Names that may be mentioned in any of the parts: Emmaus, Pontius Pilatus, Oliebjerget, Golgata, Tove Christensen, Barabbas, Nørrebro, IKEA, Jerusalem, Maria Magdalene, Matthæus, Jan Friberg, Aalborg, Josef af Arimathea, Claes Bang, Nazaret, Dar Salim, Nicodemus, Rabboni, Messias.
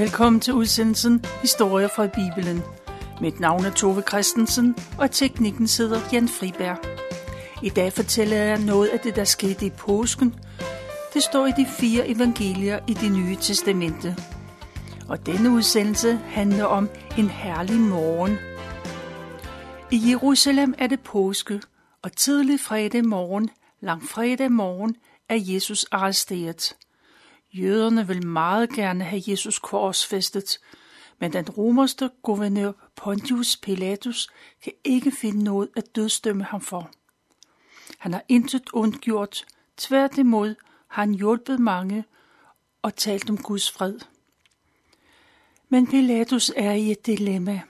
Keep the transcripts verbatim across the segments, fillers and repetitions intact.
Velkommen til udsendelsen Historier fra Bibelen. Mit navn er Tove Christensen, og teknikken sidder Jan Friberg. I dag fortæller jeg noget af det, der skete i påsken. Det står i de fire evangelier i det nye testamente. Og denne udsendelse handler om en herlig morgen. I Jerusalem er det påske, og tidlig fredag morgen, langfredag morgen, er Jesus arresteret. Jøderne vil meget gerne have Jesus korsfæstet, men den romerske guvernør Pontius Pilatus kan ikke finde noget at dødsdømme ham for. Han har intet ondt gjort, tværtimod har han hjulpet mange og talt om Guds fred. Men Pilatus er i et dilemma.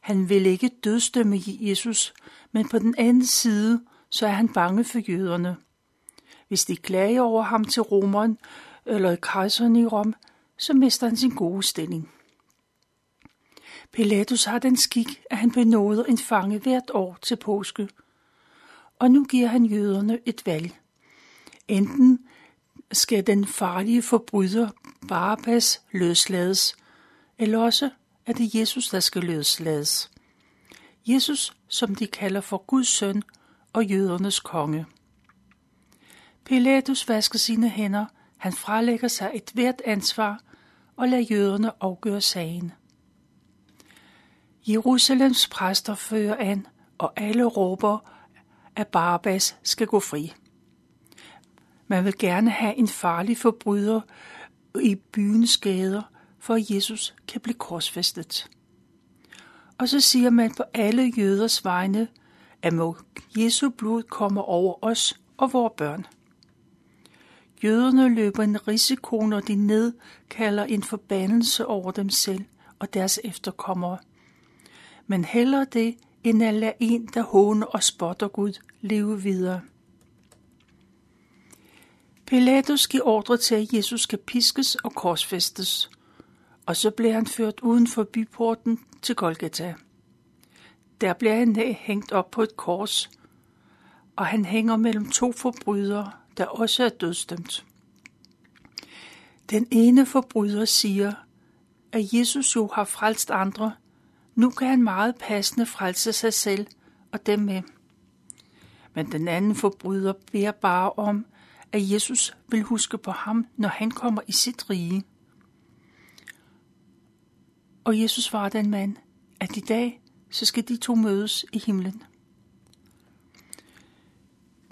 Han vil ikke dødsdømme Jesus, men på den anden side, så er han bange for jøderne. Hvis de klager over ham til romeren, eller kejseren i Rom, så mister han sin gode stilling. Pilatus har den skik, at han benåder en fange hvert år til påske, og nu giver han jøderne et valg. Enten skal den farlige forbryder Barabbas løslades, eller også er det Jesus, der skal løslades. Jesus, som de kalder for Guds søn og jødernes konge. Pilatus vasker sine hænder. Han frelægger sig et hvert ansvar og lader jøderne afgøre sagen. Jerusalems præster fører an, og alle råber, at Barabbas skal gå fri. Man vil gerne have en farlig forbryder i byens gader, for at Jesus kan blive korsfæstet. Og så siger man på alle jøders vegne, at må Jesu blod komme over os og vores børn. Jøderne løber en risiko, når de nedkalder en forbandelse over dem selv og deres efterkommere. Men hellere det, end at lade en, der håner og spotter Gud, leve videre. Pilatus giver ordre til, at Jesus skal piskes og korsfæstes, og så bliver han ført uden for byporten til Golgata. Der bliver han hængt op på et kors, og han hænger mellem to forbrydere, der også er dødsdømt. Den ene forbryder siger, at Jesus jo har frelst andre. Nu kan han meget passende frelse sig selv og dem med. Men den anden forbryder beder bare om, at Jesus vil huske på ham, når han kommer i sit rige. Og Jesus svarer den mand, at i dag så skal de to mødes i himlen.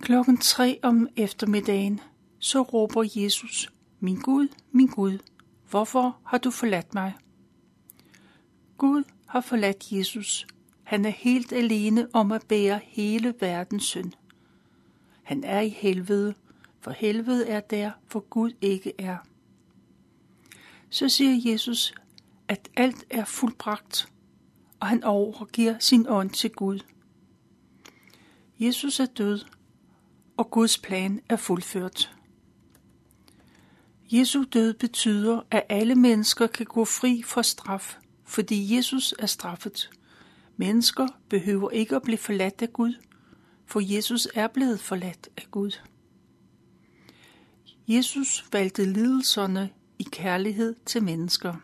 Klokken tre om eftermiddagen, så råber Jesus, min Gud, min Gud, hvorfor har du forladt mig? Gud har forladt Jesus. Han er helt alene om at bære hele verdens synd. Han er i helvede, for helvede er der, hvor Gud ikke er. Så siger Jesus, at alt er fuldbragt, og han overgiver sin ånd til Gud. Jesus er død, og Guds plan er fuldført. Jesu død betyder, at alle mennesker kan gå fri for straf, fordi Jesus er straffet. Mennesker behøver ikke at blive forladt af Gud, for Jesus er blevet forladt af Gud. Jesus valgte lidelserne i kærlighed til mennesker.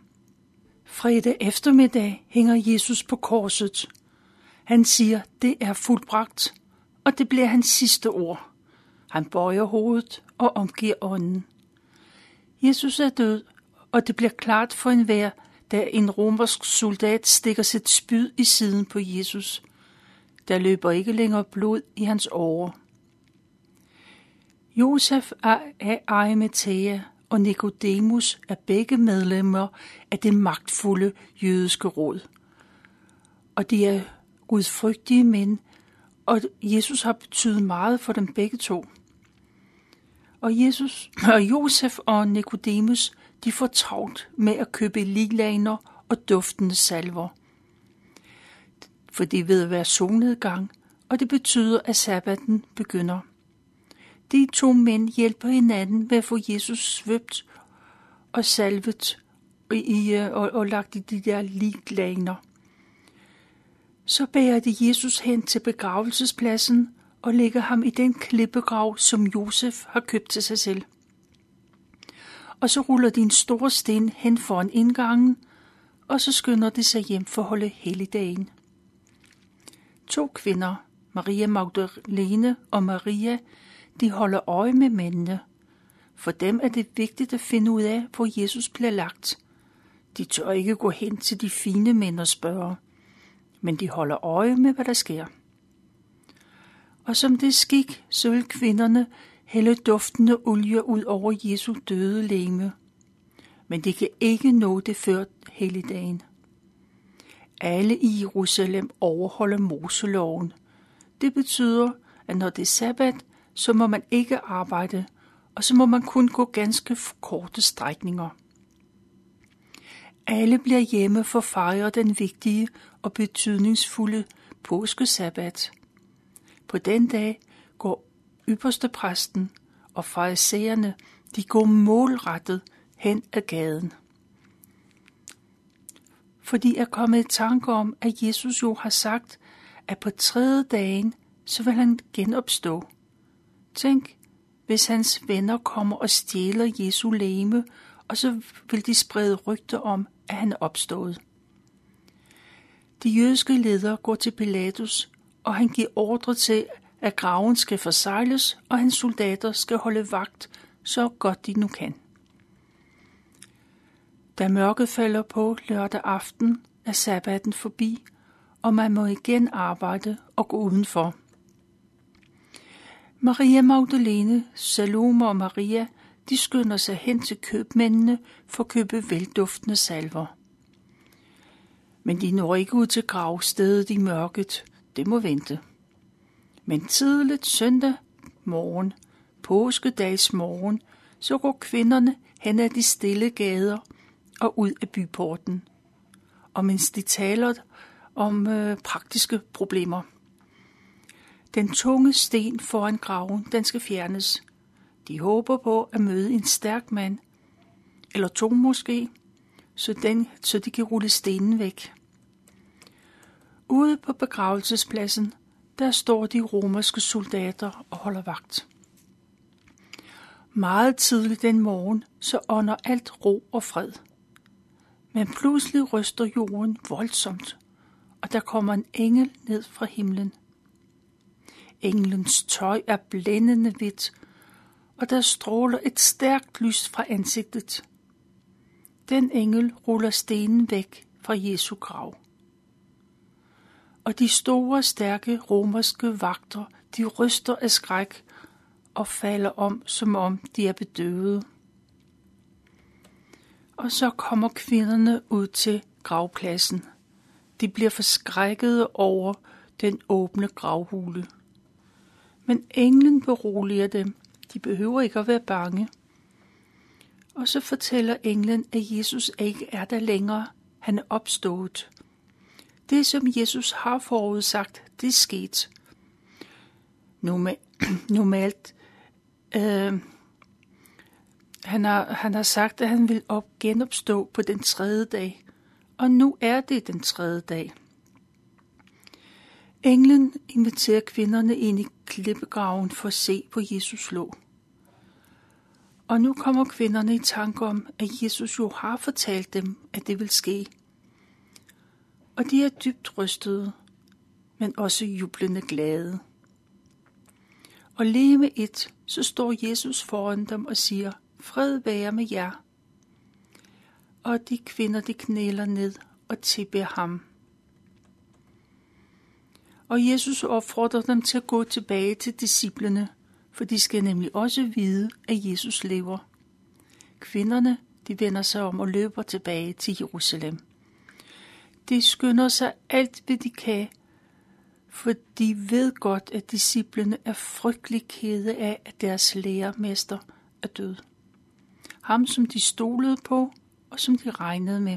Fredag eftermiddag hænger Jesus på korset. Han siger, det er fuldbragt, og det bliver hans sidste ord. Han bøjer hovedet og omgiver ånden. Jesus er død, og det bliver klart for enhver, da en romersk soldat stikker sit spyd i siden på Jesus. Der løber ikke længere blod i hans årer. Josef af Arimathea og Nicodemus er begge medlemmer af det magtfulde jødiske råd. Og de er gudfrygtige mænd, og Jesus har betydet meget for dem begge to. Og, Jesus, og Josef og Nicodemus, de får travlt med at købe liglaner og duftende salver. For det er ved at være solnedgang, og det betyder, at sabbaten begynder. De to mænd hjælper hinanden med at få Jesus svøbt og salvet i, og, og lagt i de der liglaner. Så bærer de Jesus hen til begravelsespladsen og lægger ham i den klippegrav, som Josef har købt til sig selv. og så ruller de en stor sten hen foran indgangen, og så skynder de sig hjem for at holde helligdagen. To kvinder, Maria Magdalene og Maria, de holder øje med mændene. For dem er det vigtigt at finde ud af, hvor Jesus bliver lagt. De tør ikke gå hen til de fine mænd og spørge, men de holder øje med, hvad der sker. Og som det skik, så vil kvinderne hælde duftende olie ud over Jesu døde legeme. Men de kan ikke nå det før helligdagen. Alle i Jerusalem overholder Moseloven. Det betyder, at når det er sabbat, så må man ikke arbejde, og så må man kun gå ganske korte strækninger. Alle bliver hjemme for at fejre den vigtige og betydningsfulde påskesabbat. På den dag går ypperstepræsten og farisæerne, de går målrettet hen ad gaden. For de er kommet i tanke om, at Jesus jo har sagt, at på tredje dagen, så vil han genopstå. Tænk, hvis hans venner kommer og stjæler Jesu legeme, og så vil de sprede rygter om, at han er opstået. De jødiske ledere går til Pilatus, og han giver ordre til, at graven skal forsegles, og hans soldater skal holde vagt, så godt de nu kan. Da mørket falder på lørdag aften, er sabbaten forbi, og man må igen arbejde og gå udenfor. Maria Magdalene, Salome og Maria, de skynder sig hen til købmændene for at købe velduftende salver. Men de når ikke ud til gravstedet i mørket. Det må vente. Men tidligt søndag morgen, påskedags morgen, så går kvinderne hen ad de stille gader og ud af byporten. Og mens de taler om øh, praktiske problemer. Den tunge sten foran graven, den skal fjernes. De håber på at møde en stærk mand, eller to måske, så, den, så de kan rulle stenen væk. Ude på begravelsespladsen, der står de romerske soldater og holder vagt. Meget tidligt den morgen, så ånder alt ro og fred. Men pludselig ryster jorden voldsomt, og der kommer en engel ned fra himlen. Englens tøj er blændende hvidt, og der stråler et stærkt lys fra ansigtet. Den engel ruller stenen væk fra Jesu grav. Og de store, stærke romerske vagter, de ryster af skræk og falder om, som om de er bedøvede. Og så kommer kvinderne ud til gravpladsen. De bliver forskrækkede over den åbne gravhule. Men englen beroliger dem. De behøver ikke at være bange. Og så fortæller englen, at Jesus ikke er der længere. Han er opstået. Det, som Jesus har forudsagt, det er sket. Normalt, øh, han, har, han har sagt, at han vil op genopstå på den tredje dag, og nu er det den tredje dag. Englen inviterer kvinderne ind i klippegraven for at se, hvor Jesus lå. Og nu kommer kvinderne i tanke om, at Jesus jo har fortalt dem, at det vil ske. Og de er dybt rystede, men også jublende glade. Og lige med et, så står Jesus foran dem og siger, fred være med jer. Og de kvinder, de knæler ned og tilbeder ham. Og Jesus opfordrer dem til at gå tilbage til disciplene, for de skal nemlig også vide, at Jesus lever. Kvinderne, de vender sig om og løber tilbage til Jerusalem. De skynder sig alt, hvad de kan, for de ved godt, at disciplene er frygtelig kede af, at deres lærermester er død. Ham, som de stolede på, og som de regnede med.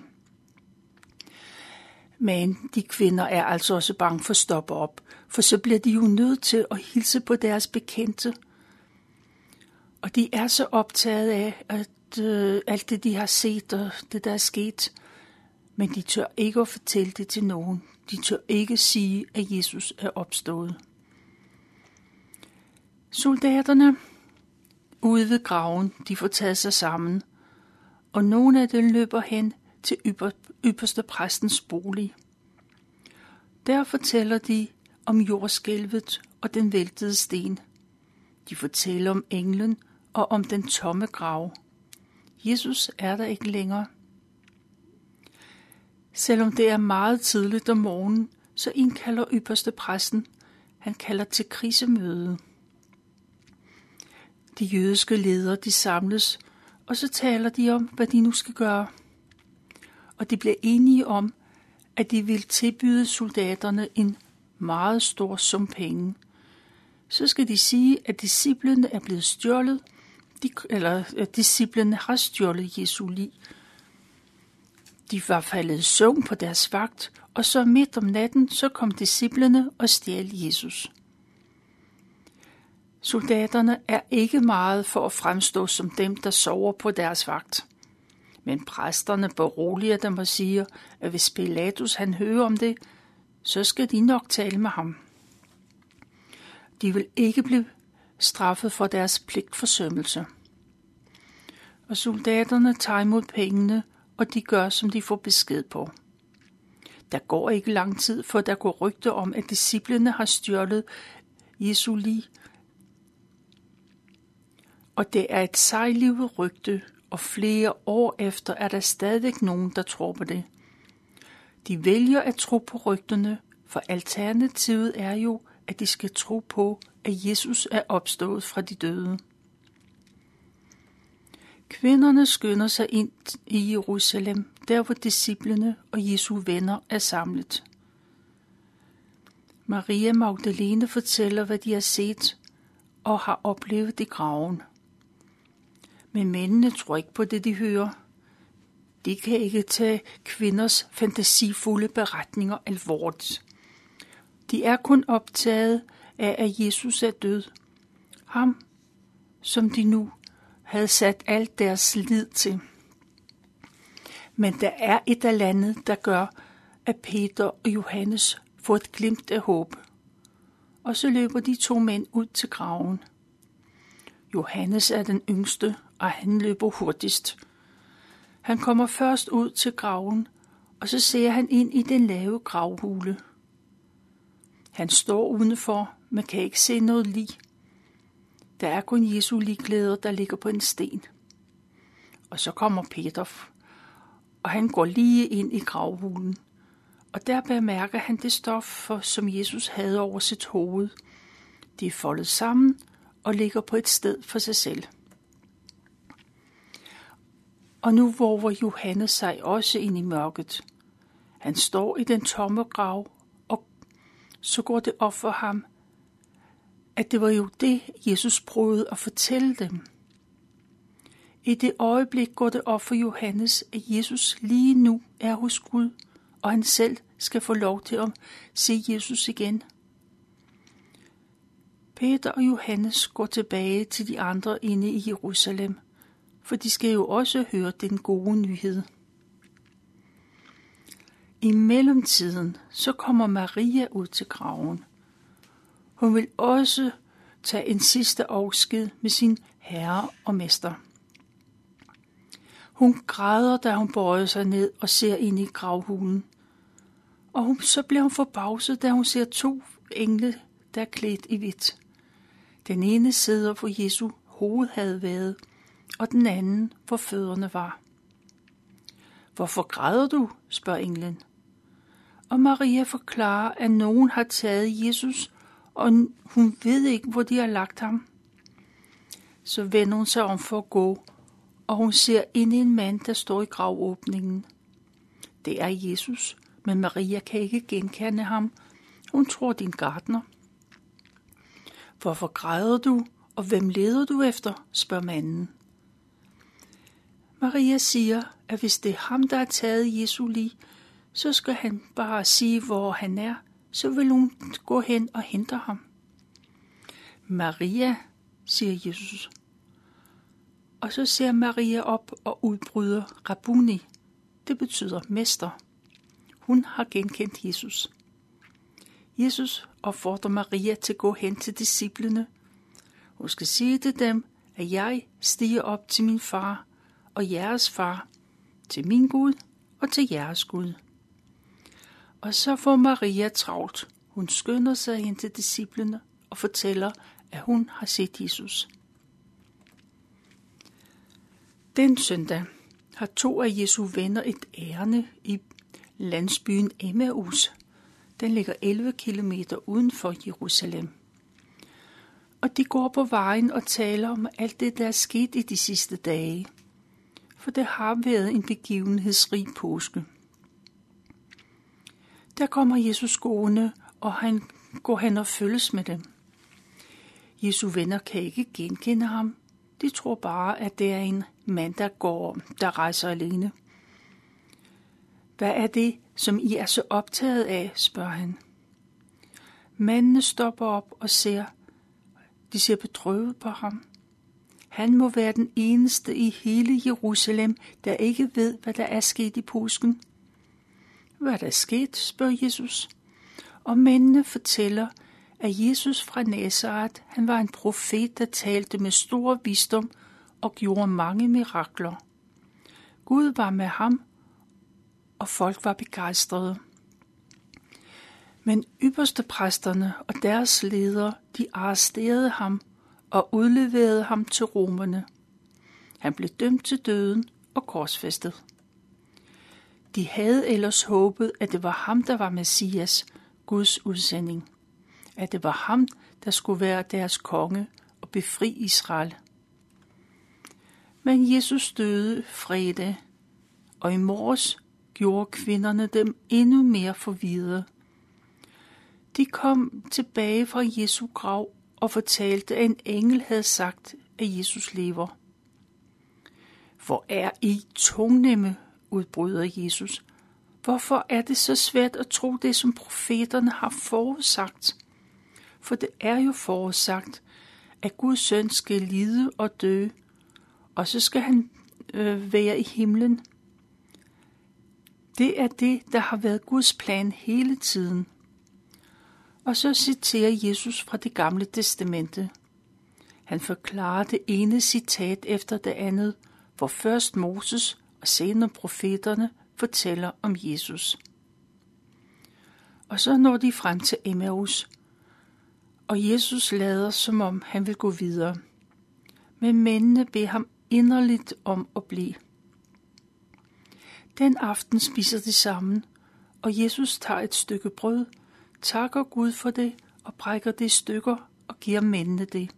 Men de kvinder er altså også bange for at stoppe op, for så bliver de jo nødt til at hilse på deres bekendte. Og de er så optaget af, at øh, alt det, de har set og det, der er sket, men de tør ikke at fortælle det til nogen. De tør ikke sige, at Jesus er opstået. Soldaterne ude ved graven, de får taget sig sammen, og nogle af dem løber hen til ypperste præstens bolig. Der fortæller de om jordskælvet og den væltede sten. De fortæller om englen og om den tomme grav. Jesus er der ikke længere. Selvom det er meget tidligt om morgenen, så indkalder ypperste præsten. Han kalder til krisemøde. De jødiske ledere, de samles, og så taler de om, hvad de nu skal gøre. Og de bliver enige om, at de vil tilbyde soldaterne en meget stor sum penge. Så skal de sige, at disciplene er blevet stjålet, eller at disciplene har stjålet Jesu lig. De var faldet i søvn på deres vagt, og så midt om natten, så kom disciplene og stjal Jesus. Soldaterne er ikke meget for at fremstå som dem, der sover på deres vagt. Men præsterne beroliger dem og siger, at hvis Pilatus han hører om det, så skal de nok tale med ham. De vil ikke blive straffet for deres pligtforsømmelse. Og soldaterne tager imod pengene, og de gør, som de får besked på. Der går ikke lang tid, for der går rygter om, at disciplene har stjålet Jesu lig. Og det er et sejlivet rygte, og flere år efter er der stadig nogen, der tror på det. De vælger at tro på rygterne, for alternativet er jo, at de skal tro på, at Jesus er opstået fra de døde. Kvinderne skynder sig ind i Jerusalem, der hvor disciplene og Jesu venner er samlet. Maria Magdalene fortæller, hvad de har set og har oplevet i graven. Men mændene tror ikke på det, de hører. De kan ikke tage kvinders fantasifulde beretninger alvorligt. De er kun optaget af, at Jesus er død. Ham, som de nu havde sat alt deres lid til. Men der er et eller andet, der gør, at Peter og Johannes får et glimt af håb. Og så løber de to mænd ud til graven. Johannes er den yngste, og han løber hurtigst. Han kommer først ud til graven, og så ser han ind i den lave gravhule. Han står udenfor, men kan ikke se noget lig. Der er kun Jesu ligklæder, der ligger på en sten. Og så kommer Peter, og han går lige ind i gravhulen. Og der bemærker han det stof, som Jesus havde over sit hoved. Det er foldet sammen og ligger på et sted for sig selv. Og nu vover Johannes sig også ind i mørket. Han står i den tomme grav, og så går det op for ham, at det var jo det, Jesus prøvede at fortælle dem. I det øjeblik går det op for Johannes, at Jesus lige nu er hos Gud, og han selv skal få lov til at se Jesus igen. Peter og Johannes går tilbage til de andre inde i Jerusalem, for de skal jo også høre den gode nyhed. I mellemtiden så kommer Maria ud til graven. Hun vil også tage en sidste afsked med sin herre og mester. Hun græder, da hun bøjer sig ned og ser ind i gravhulen. Og hun, så bliver hun forbavset, da hun ser to engle, der er klædt i hvidt. Den ene sidder, hvor Jesu hoved havde været, og den anden, hvor fødderne var. "Hvorfor græder du?" spørger englen. Og Maria forklarer, at nogen har taget Jesus, og hun ved ikke, hvor de har lagt ham. Så vender hun sig om for at gå, og hun ser ind i en mand, der står i gravåbningen. Det er Jesus, men Maria kan ikke genkende ham. Hun tror, det er en gartner. "Hvorfor græder du, og hvem leder du efter?" spørger manden. Maria siger, at hvis det er ham, der har taget Jesu lig, så skal han bare sige, hvor han er, så vil hun gå hen og hente ham. "Maria," siger Jesus. Og så ser Maria op og udbryder Rabboni. Det betyder mester. Hun har genkendt Jesus. Jesus opfordrer Maria til at gå hen til disciplene. Hun skal sige til dem, at jeg stiger op til min far, og jeres far, til min Gud og til jeres Gud. Og så får Maria travlt. Hun skynder sig hen til disciplene og fortæller, at hun har set Jesus. Den søndag har to af Jesu venner et ærinde i landsbyen Emmaus. Den ligger elleve kilometer uden for Jerusalem. Og de går på vejen og taler om alt det, der er sket i de sidste dage. For det har været en begivenhedsrig påske. Der kommer Jesus gående, og han går hen og følges med dem. Jesu venner kan ikke genkende ham. De tror bare, at det er en mand, der går, der rejser alene. Hvad er det, som I er så optaget af, spørger han. Mændene stopper op og ser. De ser bedrøvet på ham. Han må være den eneste i hele Jerusalem, der ikke ved, hvad der er sket i påsken. Hvad er der sket, spørger Jesus. Og mændene fortæller, at Jesus fra Nazaret, han var en profet, der talte med stor visdom og gjorde mange mirakler. Gud var med ham, og folk var begejstrede. Men ypperstepræsterne og deres ledere, de arresterede ham og udleverede ham til romerne. Han blev dømt til døden og korsfæstet. De havde ellers håbet, at det var ham, der var Messias, Guds udsending. At det var ham, der skulle være deres konge og befri Israel. Men Jesus døde fredag, og i morges gjorde kvinderne dem endnu mere forvirrede. De kom tilbage fra Jesu grav og fortalte, at en engel havde sagt, at Jesus lever. Hvor er I tungnemme, udbryder Jesus. Hvorfor er det så svært at tro det, som profeterne har forudsagt? For det er jo forudsagt, at Guds søn skal lide og dø, og så skal han øh, være i himlen. Det er det, der har været Guds plan hele tiden. Og så citerer Jesus fra det gamle testamente. Han forklarer det ene citat efter det andet, hvor først Moses og senere profeterne fortæller om Jesus. Og så når de frem til Emmaus, og Jesus lader, som om han vil gå videre. Men mændene beder ham inderligt om at blive. Den aften spiser de sammen, og Jesus tager et stykke brød, takker Gud for det og brækker det i stykker og giver mændene det.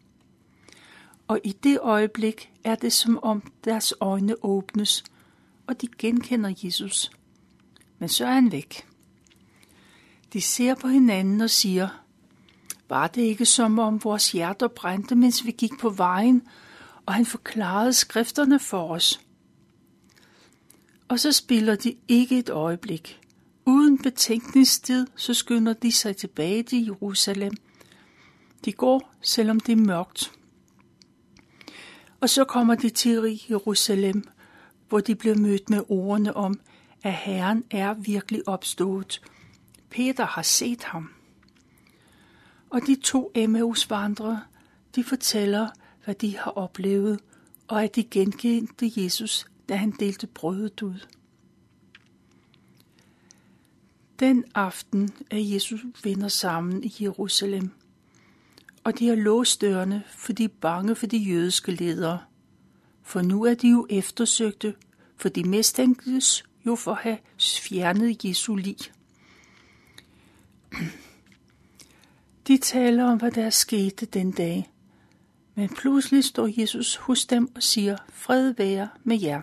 Og i det øjeblik er det, som om deres øjne åbnes, og de genkender Jesus. Men så er han væk. De ser på hinanden og siger, var det ikke som om vores hjerter brændte, mens vi gik på vejen, og han forklarede skrifterne for os? Og så spiller de ikke et øjeblik. Uden betænkningstid, så skynder de sig tilbage til Jerusalem. De går, selvom det er mørkt. Og så kommer de til Jerusalem, hvor de bliver mødt med ordene om, at Herren er virkelig opstået. Peter har set ham. Og de to Emmaus-vandrere, de fortæller, hvad de har oplevet, og at de genkendte Jesus, da han delte brødet ud. Den aften er Jesus venner sammen i Jerusalem, og de har låst dørene, for de er bange for de jødiske ledere. For nu er de jo eftersøgte, for de mistænkes jo for at have fjernet Jesu lig. De taler om, hvad der skete den dag, men pludselig står Jesus hos dem og siger, fred være med jer.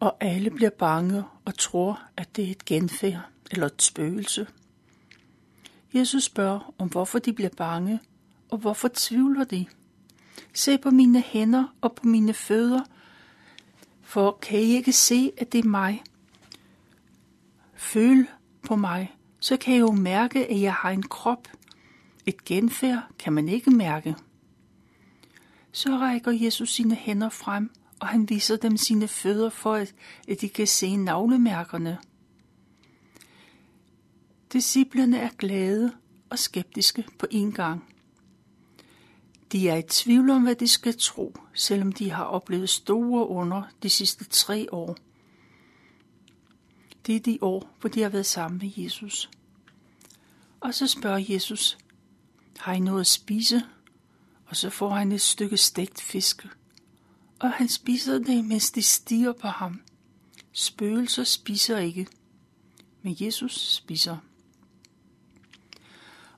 Og alle bliver bange og tror, at det er et genfærd eller et spøgelse. Jesus spørger om, hvorfor de bliver bange, og hvorfor tvivler de? Se på mine hænder og på mine fødder, for kan I ikke se, at det er mig? Føl på mig, så kan I jo mærke, at jeg har en krop. Et genfærd kan man ikke mærke. Så rækker Jesus sine hænder frem, og han viser dem sine fødder for, at de kan se navlemærkerne. Disciplerne er glade og skeptiske på en gang. De er i tvivl om, hvad de skal tro, selvom de har oplevet store under de sidste tre år. Det er de år, hvor de har været sammen med Jesus. Og så spørger Jesus, har I noget at spise? Og så får han et stykke stegt fisk. Og han spiser det, mens de stiger på ham. Spøgelser spiser ikke, men Jesus spiser.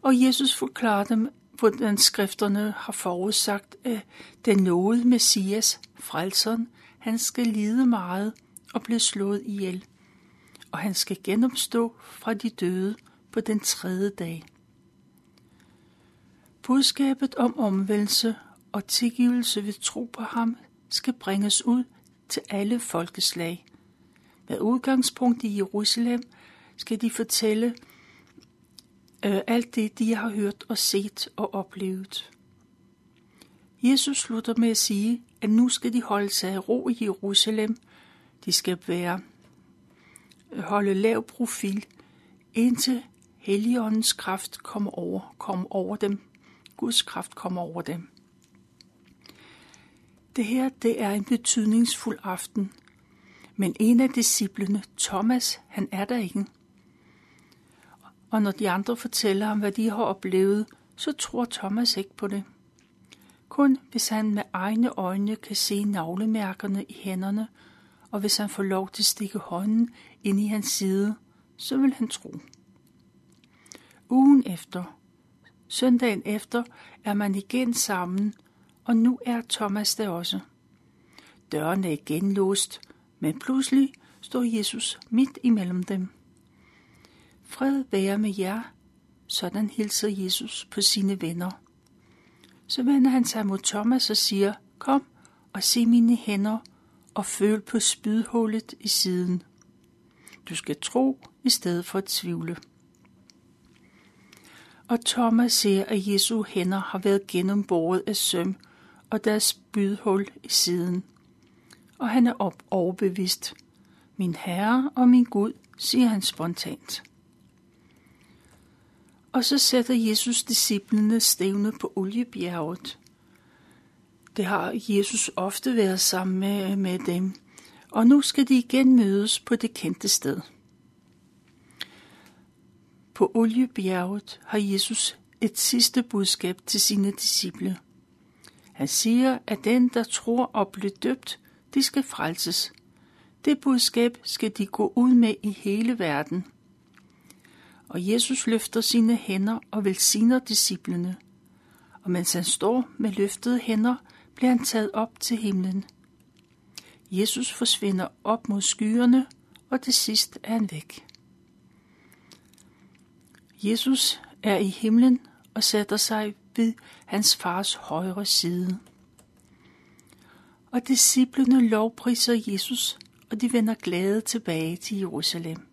Og Jesus forklarer dem, hvordan skrifterne har forudsagt, at den nåede Messias, frelseren, han skal lide meget og blive slået ihjel, og han skal genopstå fra de døde på den tredje dag. Budskabet om omvendelse og tilgivelse ved tro på ham skal bringes ud til alle folkeslag. Med udgangspunkt i Jerusalem skal de fortælle øh, alt det, de har hørt og set og oplevet. Jesus slutter med at sige, at nu skal de holde sig i ro i Jerusalem. De skal være, holde lav profil, indtil Helligåndens kraft kommer over, kommer over dem. Guds kraft kommer over dem. Det her, det er en betydningsfuld aften. Men en af disciplene, Thomas, han er der ikke. Og når de andre fortæller ham, hvad de har oplevet, så tror Thomas ikke på det. Kun hvis han med egne øjne kan se navlemærkerne i hænderne, og hvis han får lov til at stikke hånden ind i hans side, så vil han tro. Ugen efter, søndagen efter, er man igen sammen, og nu er Thomas der også. Døren er igen låst, men pludselig står Jesus midt imellem dem. Fred være med jer, sådan hilser Jesus på sine venner. Så vender han sig mod Thomas og siger, kom og se mine hænder og føl på spydhullet i siden. Du skal tro i stedet for at tvivle. Og Thomas ser, at Jesu hænder har været gennembåret af søm, og der er spydhul i siden. Og han er op overbevist. Min Herre og min Gud, siger han spontant. Og så sætter Jesus disciplene stævne på Oliebjerget. Det har Jesus ofte været sammen med, med dem, og nu skal de igen mødes på det kendte sted. På Oliebjerget har Jesus et sidste budskab til sine disciple. Han siger, at den, der tror og bliver døbt, de skal frelses. Det budskab skal de gå ud med i hele verden. Og Jesus løfter sine hænder og velsigner disciplene. Og mens han står med løftede hænder, bliver han taget op til himlen. Jesus forsvinder op mod skyerne, og til sidst er han væk. Jesus er i himlen og sætter sig ved hans fars højre side. Og disciplene lovpriser Jesus, og de vender glade tilbage til Jerusalem.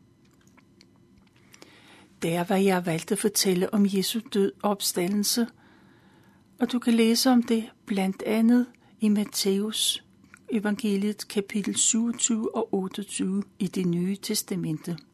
Der var jeg valgt at fortælle om Jesu død og opstandelse, og du kan læse om det blandt andet i Matthæus evangeliet kapitel syvogtyve og otteogtyve i Det Nye Testamente.